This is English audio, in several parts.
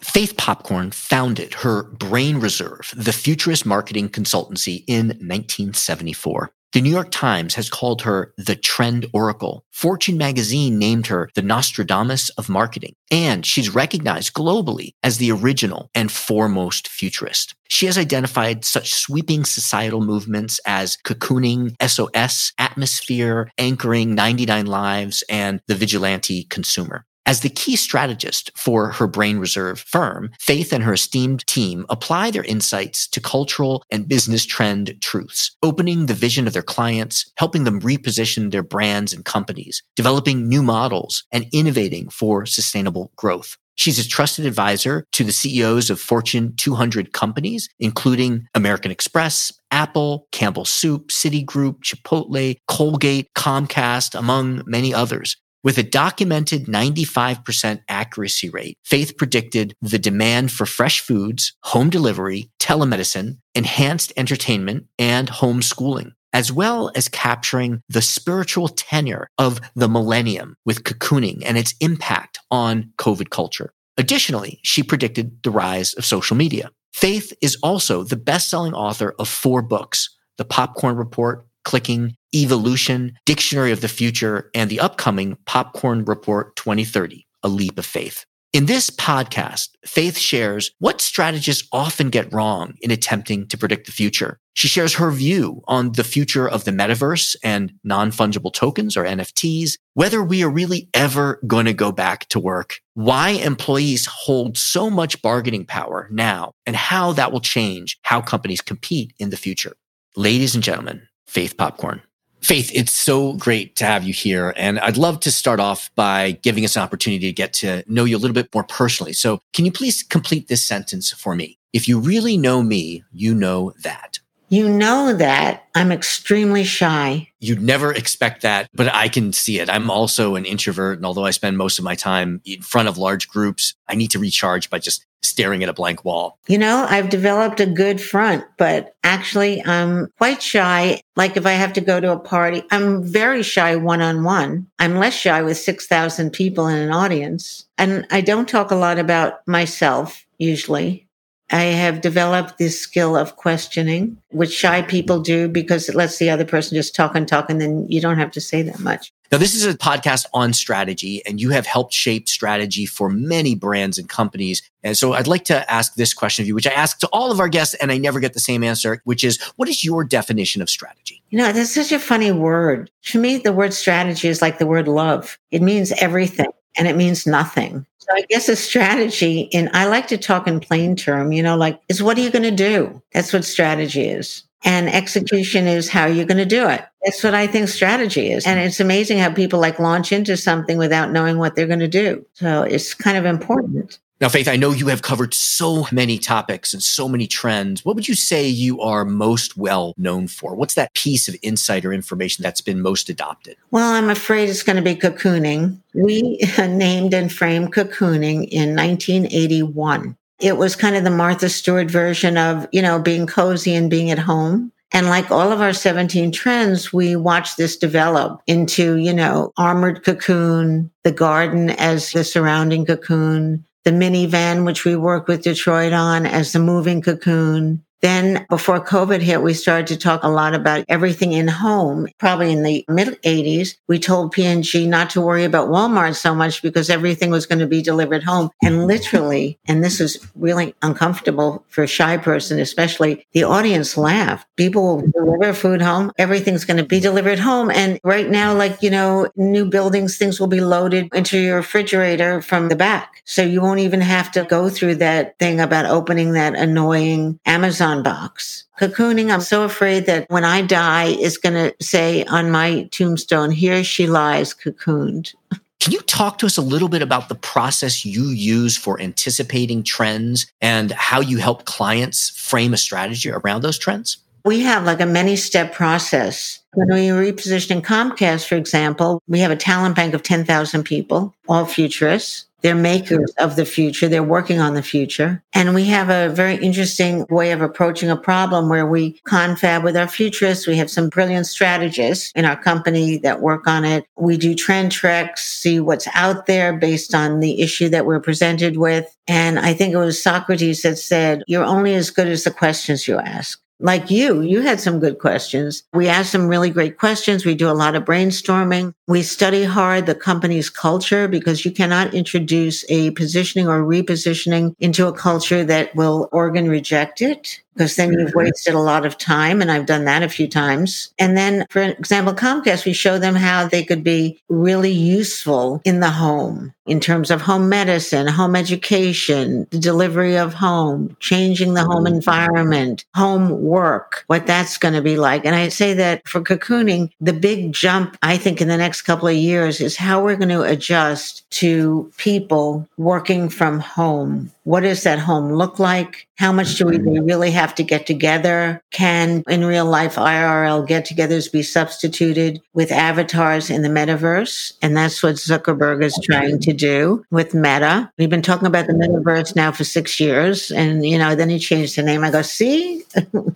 Faith Popcorn founded her Brain Reserve, the futurist marketing consultancy, in 1974. The New York Times has called her the Trend Oracle. Fortune magazine named her the Nostradamus of marketing. And she's recognized globally as the original and foremost futurist. She has identified such sweeping societal movements as Cocooning, SOS, AtmosFear, Anchoring, 99 Lives, and the Vigilante Consumer. As the key strategist for her Brain Reserve firm, Faith and her esteemed team apply their insights to cultural and business trend truths, opening the vision of their clients, helping them reposition their brands and companies, developing new models, and innovating for sustainable growth. She's a trusted advisor to the CEOs of Fortune 200 companies, including American Express, Apple, Campbell's Soup, Citigroup, Chipotle, Colgate, Comcast, among many others. With a documented 95% accuracy rate, Faith predicted the demand for fresh foods, home delivery, telemedicine, enhanced entertainment, and homeschooling, as well as capturing the spiritual tenor of the millennium with Cocooning and its impact on COVID culture. Additionally, she predicted the rise of social media. Faith is also the best-selling author of 4 books, The Popcorn Report, Clicking, Evolution, Dictionary of the Future, and the upcoming Popcorn Report 2030, A Leap of Faith. In this podcast, Faith shares what strategists often get wrong in attempting to predict the future. She shares her view on the future of the metaverse and non-fungible tokens or NFTs, whether we are really ever going to go back to work, why employees hold so much bargaining power now, and how that will change how companies compete in the future. Ladies and gentlemen, Faith Popcorn. Faith, it's so great to have you here. And I'd love to start off by giving us an opportunity to get to know you a little bit more personally. So can you please complete this sentence for me? If you really know me, you know that. You know that I'm extremely shy. You'd never expect that, but I can see it. I'm also an introvert. And although I spend most of my time in front of large groups, I need to recharge by just staring at a blank wall. You know, I've developed a good front, but actually I'm quite shy. Like if I have to go to a party, I'm very shy one-on-one. I'm less shy with 6,000 people in an audience. And I don't talk a lot about myself usually. I have developed this skill of questioning, which shy people do because it lets the other person just talk, and then you don't have to say that much. Now, this is a podcast on strategy, and you have helped shape strategy for many brands and companies. And so I'd like to ask this question of you, which I ask to all of our guests, and I never get the same answer, which is, what is your definition of strategy? You know, that's such a funny word. To me, the word strategy is like the word love. It means everything, and it means nothing. So I guess a strategy, and I like to talk in plain term, you know, like, is what are you going to do? That's what strategy is. And execution is how you're going to do it. That's what I think strategy is. And it's amazing how people like launch into something without knowing what they're going to do. So it's kind of important. Now, Faith, I know you have covered so many topics and so many trends. What would you say you are most well known for? What's that piece of insight or information that's been most adopted? Well, I'm afraid it's going to be cocooning. We named and framed cocooning in 1981. It was kind of the Martha Stewart version of, you know, being cozy and being at home. And like all of our 17 trends, we watched this develop into, you know, armored cocoon, the garden as the surrounding cocoon, the minivan, which we work with Detroit on, as the moving cocoon. Then before COVID hit, we started to talk a lot about everything in home. Probably in the mid-80s, we told P&G not to worry about Walmart so much because everything was going to be delivered home. And literally, and this is really uncomfortable for a shy person especially, the audience laughed. People will deliver food home. Everything's going to be delivered home. And right now, like, you know, new buildings, things will be loaded into your refrigerator from the back. So you won't even have to go through that thing about opening that annoying Amazon box. Cocooning, I'm so afraid that when I die, it's going to say on my tombstone, here she lies, cocooned. Can you talk to us a little bit about the process you use for anticipating trends and how you help clients frame a strategy around those trends? We have like a many-step process. When we repositioned Comcast, for example, we have a talent bank of 10,000 people, all futurists. They're makers of the future. They're working on the future. And we have a very interesting way of approaching a problem where we confab with our futurists. We have some brilliant strategists in our company that work on it. We do trend treks, see what's out there based on the issue that we're presented with. And I think it was Socrates that said, you're only as good as the questions you ask. Like you had some good questions. We ask some really great questions. We do a lot of brainstorming. We study hard the company's culture because you cannot introduce a positioning or repositioning into a culture that will organ reject it, because then you've wasted a lot of time. And I've done that a few times. And then, for example, Comcast, we show them how they could be really useful in the home in terms of home medicine, home education, the delivery of home, changing the home environment, home work, what that's going to be like. And I say that for cocooning, the big jump, I think, in the next couple of years is how we're going to adjust to people working from home. What does that home look like? How much do we really have to get together? Can, in real life, IRL get-togethers be substituted with avatars in the metaverse? And that's what Zuckerberg is trying to do with Meta. We've been talking about the metaverse now for 6 years. And, then he changed the name. I go, see?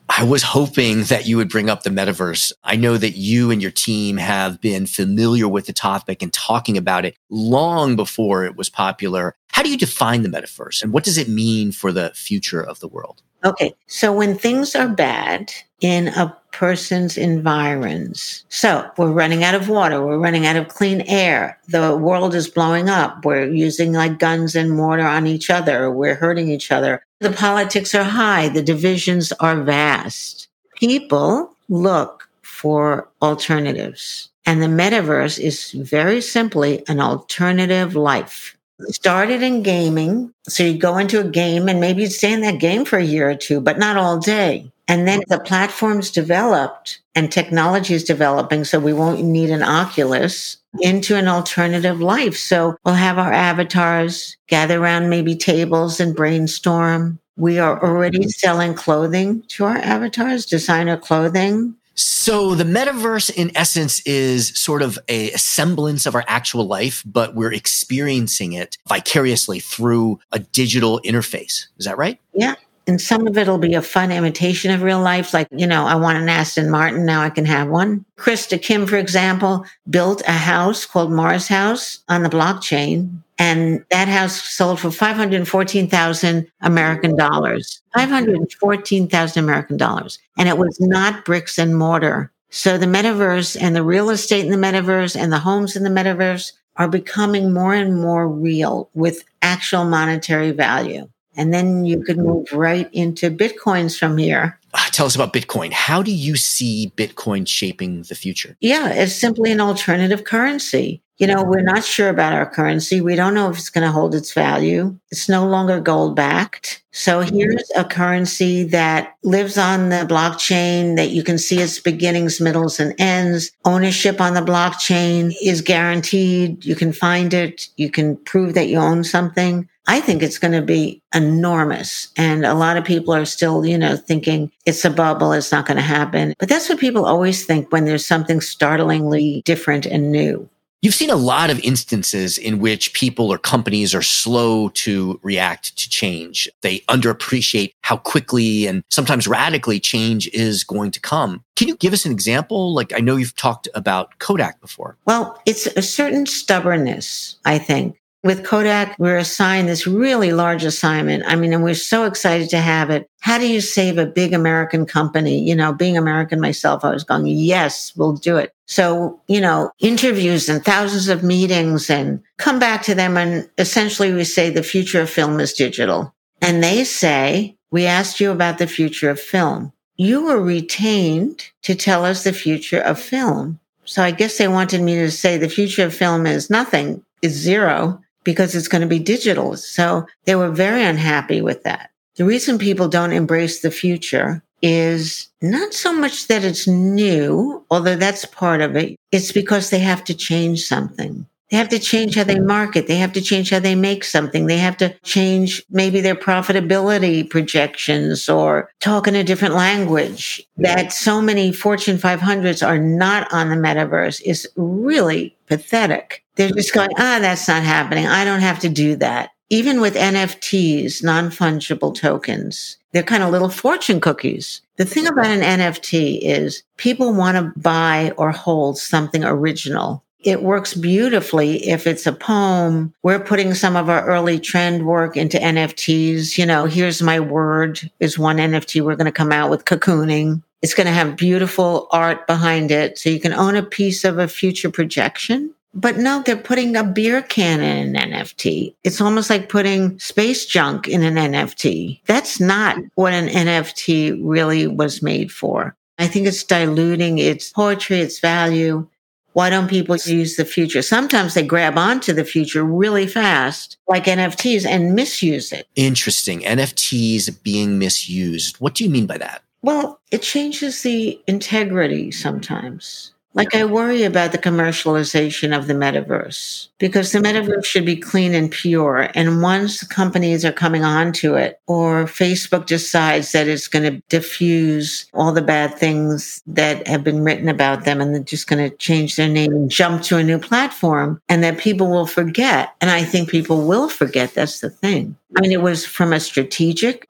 I was hoping that you would bring up the metaverse. I know that you and your team have been familiar with the topic and talking about it long before it was popular. How do you define the metaverse and what does it mean for the future of the world? Okay, so when things are bad in a person's environs, so we're running out of water, we're running out of clean air, the world is blowing up, we're using like guns and mortar on each other, we're hurting each other, the politics are high, the divisions are vast. People look for alternatives, and the metaverse is very simply an alternative life. Started in gaming. So you go into a game and maybe you'd stay in that game for a year or two, but not all day. And then the platform's developed and technology is developing, so we won't need an Oculus, into an alternative life. So we'll have our avatars gather around maybe tables and brainstorm. We are already selling clothing to our avatars, designer clothing. So the metaverse, in essence, is sort of a semblance of our actual life, but we're experiencing it vicariously through a digital interface. Is that right? Yeah. And some of it will be a fun imitation of real life. Like, I want an Aston Martin. Now I can have one. Krista Kim, for example, built a house called Mars House on the blockchain. And that house sold for $514,000 American dollars, $514,000 American dollars. And it was not bricks and mortar. So the metaverse and the real estate in the metaverse and the homes in the metaverse are becoming more and more real with actual monetary value. And then you could move right into Bitcoins from here. Tell us about Bitcoin. How do you see Bitcoin shaping the future? Yeah, it's simply an alternative currency. We're not sure about our currency. We don't know if it's going to hold its value. It's no longer gold-backed. So here's a currency that lives on the blockchain, that you can see its beginnings, middles, and ends. Ownership on the blockchain is guaranteed. You can find it. You can prove that you own something. I think it's going to be enormous. And a lot of people are still, thinking it's a bubble, it's not going to happen. But that's what people always think when there's something startlingly different and new. You've seen a lot of instances in which people or companies are slow to react to change. They underappreciate how quickly and sometimes radically change is going to come. Can you give us an example? I know you've talked about Kodak before. Well, it's a certain stubbornness, I think. With Kodak, we're assigned this really large assignment. And we're so excited to have it. How do you save a big American company? Being American myself, I was going, yes, we'll do it. So, interviews and thousands of meetings, and come back to them. And essentially we say the future of film is digital. And they say, we asked you about the future of film. You were retained to tell us the future of film. So I guess they wanted me to say the future of film is nothing, is zero, because it's going to be digital. So they were very unhappy with that. The reason people don't embrace the future is not so much that it's new, although that's part of it. It's because they have to change something. They have to change how they market. They have to change how they make something. They have to change maybe their profitability projections or talk in a different language. That so many Fortune 500s are not on the metaverse is really pathetic. They're just going, that's not happening. I don't have to do that. Even with NFTs, non-fungible tokens, they're kind of little fortune cookies. The thing about an NFT is people want to buy or hold something original. It works beautifully if it's a poem. We're putting some of our early trend work into NFTs. You know, Here's My Word is one NFT we're going to come out with, Cocooning. It's going to have beautiful art behind it. So you can own a piece of a future projection. But no, they're putting a beer can in an NFT. It's almost like putting space junk in an NFT. That's not what an NFT really was made for. I think it's diluting its poetry, its value. Why don't people use the future? Sometimes they grab onto the future really fast, like NFTs, and misuse it. Interesting. NFTs being misused. What do you mean by that? Well, it changes the integrity sometimes. Like, I worry about the commercialization of the metaverse, because the metaverse should be clean and pure. And once companies are coming onto it, or Facebook decides that it's going to diffuse all the bad things that have been written about them, and they're just going to change their name and jump to a new platform, and that people will forget. And I think people will forget. That's the thing. I mean, it was from a strategic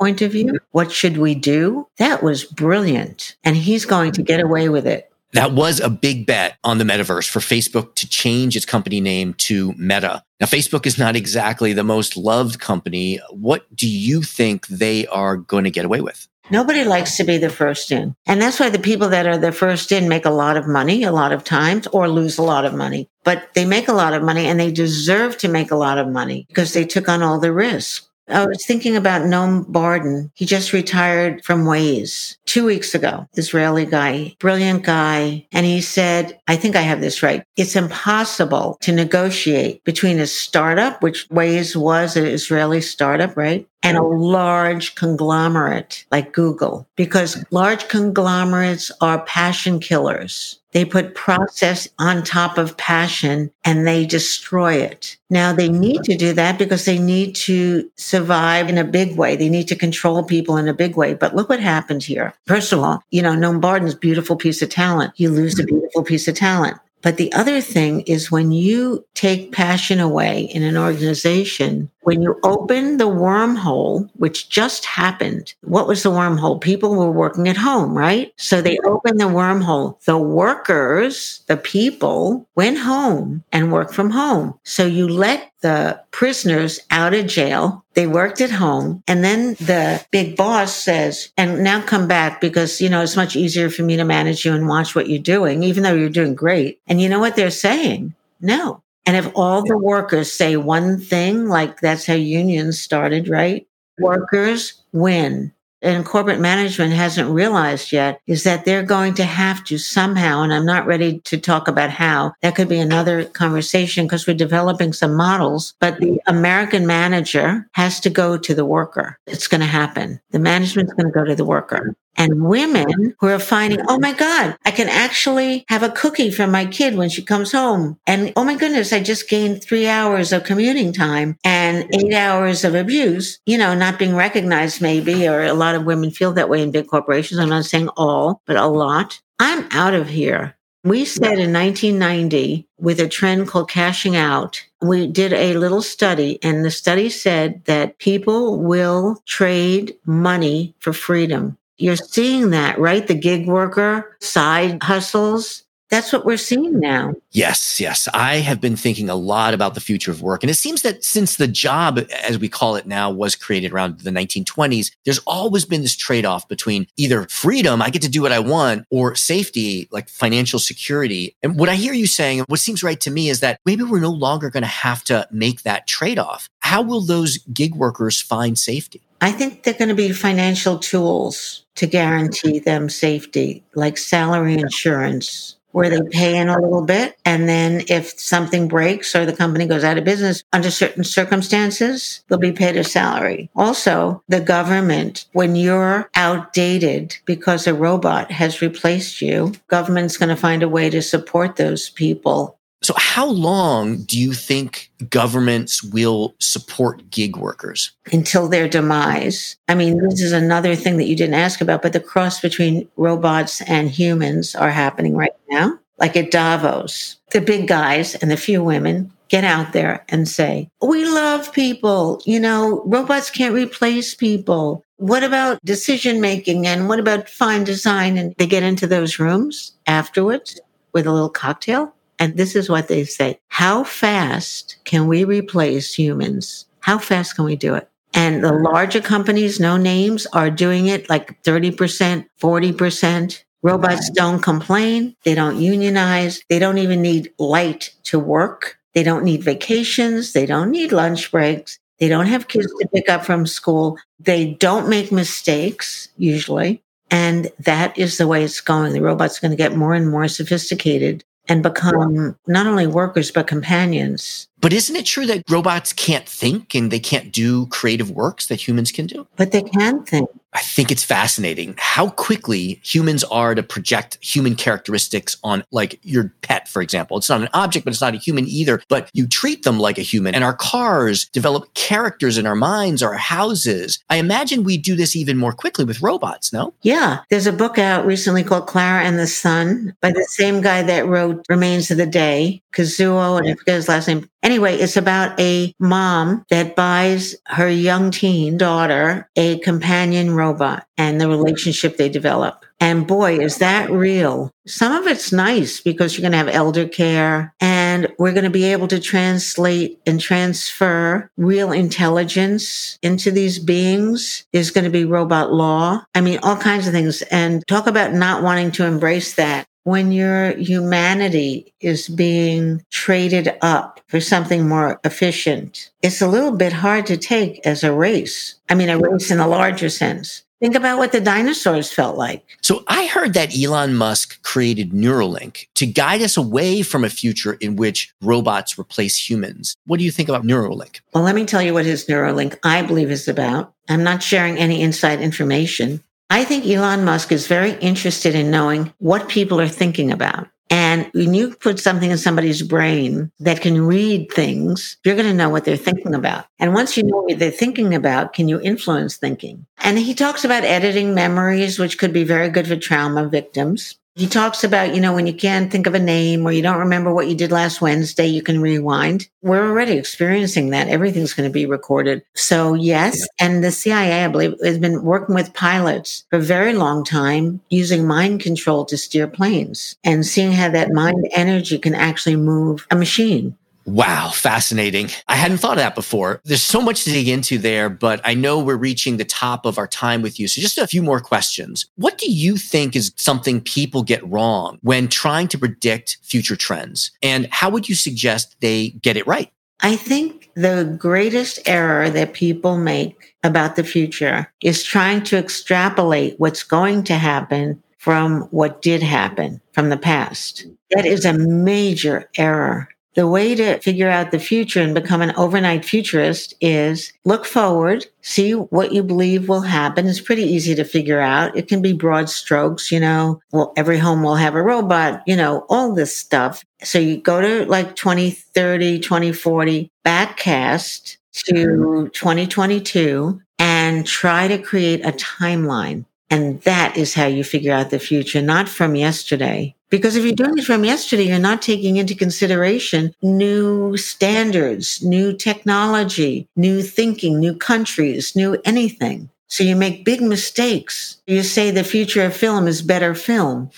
point of view. What should we do? That was brilliant. And he's going to get away with it. That was a big bet on the metaverse for Facebook to change its company name to Meta. Now, Facebook is not exactly the most loved company. What do you think they are going to get away with? Nobody likes to be the first in. And that's why the people that are the first in make a lot of money a lot of times, or lose a lot of money. But they make a lot of money, and they deserve to make a lot of money because they took on all the risk. I was thinking about Noam Barden. He just retired from Waze 2 weeks ago, Israeli guy, brilliant guy. And he said, I think I have this right, it's impossible to negotiate between a startup, which Waze was an Israeli startup, right? And a large conglomerate like Google, because large conglomerates are passion killers. They put process on top of passion and they destroy it. Now, they need to do that because they need to survive in a big way. They need to control people in a big way. But look what happened here. First of all, Noam Barden's beautiful piece of talent. You lose a beautiful piece of talent. But the other thing is, when you take passion away in an organization, when you open the wormhole, which just happened, what was the wormhole? People were working at home, right? So they opened the wormhole. The workers, the people, went home and worked from home. So you let the prisoners out of jail. They worked at home. And then the big boss says, and now come back, because, it's much easier for me to manage you and watch what you're doing, even though you're doing great. And you know what they're saying? No. And if all the workers say one thing, like that's how unions started, right? Workers win. And corporate management hasn't realized yet is that they're going to have to somehow, and I'm not ready to talk about how, that could be another conversation because we're developing some models, but the American manager has to go to the worker. It's going to happen. The management's going to go to the worker. And women who are finding, oh my God, I can actually have a cookie for my kid when she comes home. And oh my goodness, I just gained 3 hours of commuting time and 8 hours of abuse, not being recognized maybe, or a lot of women feel that way in big corporations. I'm not saying all, but a lot. I'm out of here. We said in 1990, with a trend called cashing out, we did a little study, and the study said that people will trade money for freedom. You're seeing that, right? The gig worker, side hustles. That's what we're seeing now. Yes. I have been thinking a lot about the future of work. And it seems that since the job, as we call it now, was created around the 1920s, there's always been this trade-off between either freedom, I get to do what I want, or safety, like financial security. And what I hear you saying, what seems right to me, is that maybe we're no longer going to have to make that trade-off. How will those gig workers find safety? I think they're going to be financial tools to guarantee them safety, like salary insurance, where they pay in a little bit. And then if something breaks or the company goes out of business under certain circumstances, they'll be paid a salary. Also, the government, when you're outdated because a robot has replaced you, government's going to find a way to support those people. So how long do you think governments will support gig workers? Until their demise. I mean, this is another thing that you didn't ask about, but the cross between robots and humans are happening right now. Like at Davos, the big guys and the few women get out there and say, we love people. You know, robots can't replace people. What about decision making? And what about fine design? And they get into those rooms afterwards with a little cocktail. And this is what they say. How fast can we replace humans? How fast can we do it? And the larger companies, no names, are doing it like 30%, 40%. Robots don't complain. They don't unionize. They don't even need light to work. They don't need vacations. They don't need lunch breaks. They don't have kids to pick up from school. They don't make mistakes, usually. And that is the way it's going. The robot's going to get more and more sophisticated and become not only workers, but companions. But isn't it true that robots can't think and they can't do creative works that humans can do? But they can think. I think it's fascinating how quickly humans are to project human characteristics on, like, your pet, for example. It's not an object, but it's not a human either. But you treat them like a human. And our cars develop characters in our minds, our houses. I imagine we do this even more quickly with robots, no? Yeah. There's a book out recently called Clara and the Sun by the same guy that wrote Remains of the Day, Kazuo, and I forget his last name. Anyway, it's about a mom that buys her young teen daughter a companion robot and the relationship they develop. And boy, is that real. Some of it's nice because you're going to have elder care and we're going to be able to translate and transfer real intelligence into these beings. There's going to be robot law. I mean, all kinds of things. And talk about not wanting to embrace that. When your humanity is being traded up for something more efficient, it's a little bit hard to take as a race. I mean, a race in a larger sense. Think about what the dinosaurs felt like. So I heard that Elon Musk created Neuralink to guide us away from a future in which robots replace humans. What do you think about Neuralink? Well, let me tell you what his Neuralink, I believe, is about. I'm not sharing any inside information. I think Elon Musk is very interested in knowing what people are thinking about. And when you put something in somebody's brain that can read things, you're going to know what they're thinking about. And once you know what they're thinking about, can you influence thinking? And he talks about editing memories, which could be very good for trauma victims. He talks about, you know, when you can't think of a name or you don't remember what you did last Wednesday, you can rewind. We're already experiencing that. Everything's going to be recorded. So yes, and the CIA, I believe, has been working with pilots for a very long time using mind control to steer planes and seeing how that mind energy can actually move a machine. Wow, fascinating. I hadn't thought of that before. There's so much to dig into there, but I know we're reaching the top of our time with you. So just a few more questions. What do you think is something people get wrong when trying to predict future trends? And how would you suggest they get it right? I think the greatest error that people make about the future is trying to extrapolate what's going to happen from what did happen from the past. That is a major error. The way to figure out the future and become an overnight futurist is look forward, see what you believe will happen. It's pretty easy to figure out. It can be broad strokes, you know, well, every home will have a robot, you know, all this stuff. So you go to like 2030, 2040, backcast to 2022 and try to create a timeline. And that is how you figure out the future, not from yesterday. Because if you're doing it from yesterday, you're not taking into consideration new standards, new technology, new thinking, new countries, new anything. So you make big mistakes. You say the future of film is better film.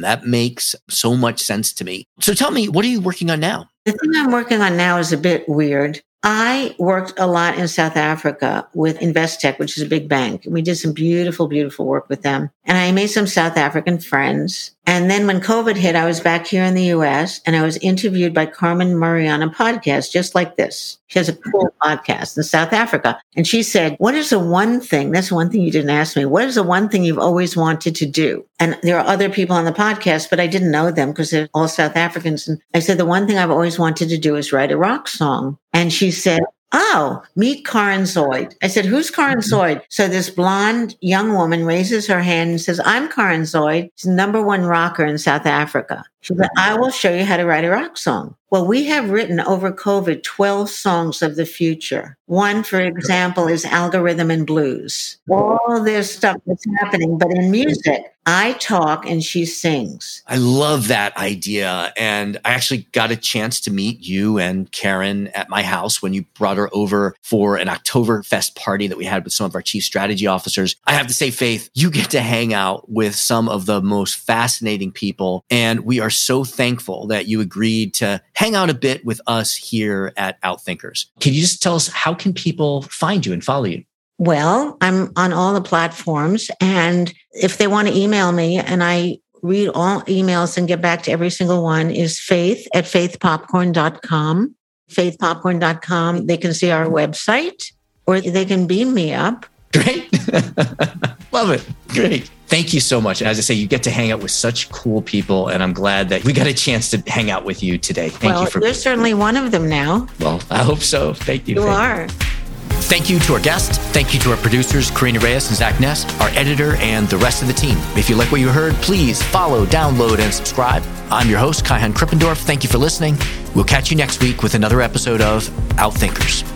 That makes so much sense to me. So tell me, what are you working on now? The thing I'm working on now is a bit weird. I worked a lot in South Africa with Investec, which is a big bank. We did some beautiful, beautiful work with them. And I made some South African friends. And then when COVID hit, I was back here in the U.S. and I was interviewed by Carmen Murray on a podcast just like this. She has a cool podcast in South Africa. And she said, what is the one thing, that's one thing you didn't ask me, what is the one thing you've always wanted to do? And there are other people on the podcast, but I didn't know them because they're all South Africans. And I said, the one thing I've always wanted to do is write a rock song. And she said, oh, meet Karin Zoid. I said, who's Karin Zoid? So this blonde young woman raises her hand and says, I'm Karin Zoid. She's the number one rocker in South Africa. She said, I will show you how to write a rock song. Well, we have written over COVID 12 songs of the future. One, for example, is Algorithm and Blues. All this stuff that's happening, but in music, I talk and she sings. I love that idea. And I actually got a chance to meet you and Karin at my house when you brought her over for an Oktoberfest party that we had with some of our chief strategy officers. I have to say, Faith, you get to hang out with some of the most fascinating people. And we are so thankful that you agreed to hang out a bit with us here at OutThinkers. Can you just tell us, how can people find you and follow you? Well, I'm on all the platforms, and if they want to email me, and I read all emails and get back to every single one, is faith@faithpopcorn.com. Faithpopcorn.com. They can see our website, or they can beam me up. Great. Love it. Great. Thank you so much. And as I say, you get to hang out with such cool people, and I'm glad that we got a chance to hang out with you today. Thank you. You're certainly one of them now. Well, I hope so. Thank you. You are. Thank you to our guests. Thank you to our producers, Karina Reyes and Zach Ness, our editor, and the rest of the team. If you like what you heard, please follow, download, and subscribe. I'm your host, Kaihan Krippendorf. Thank you for listening. We'll catch you next week with another episode of OutThinkers.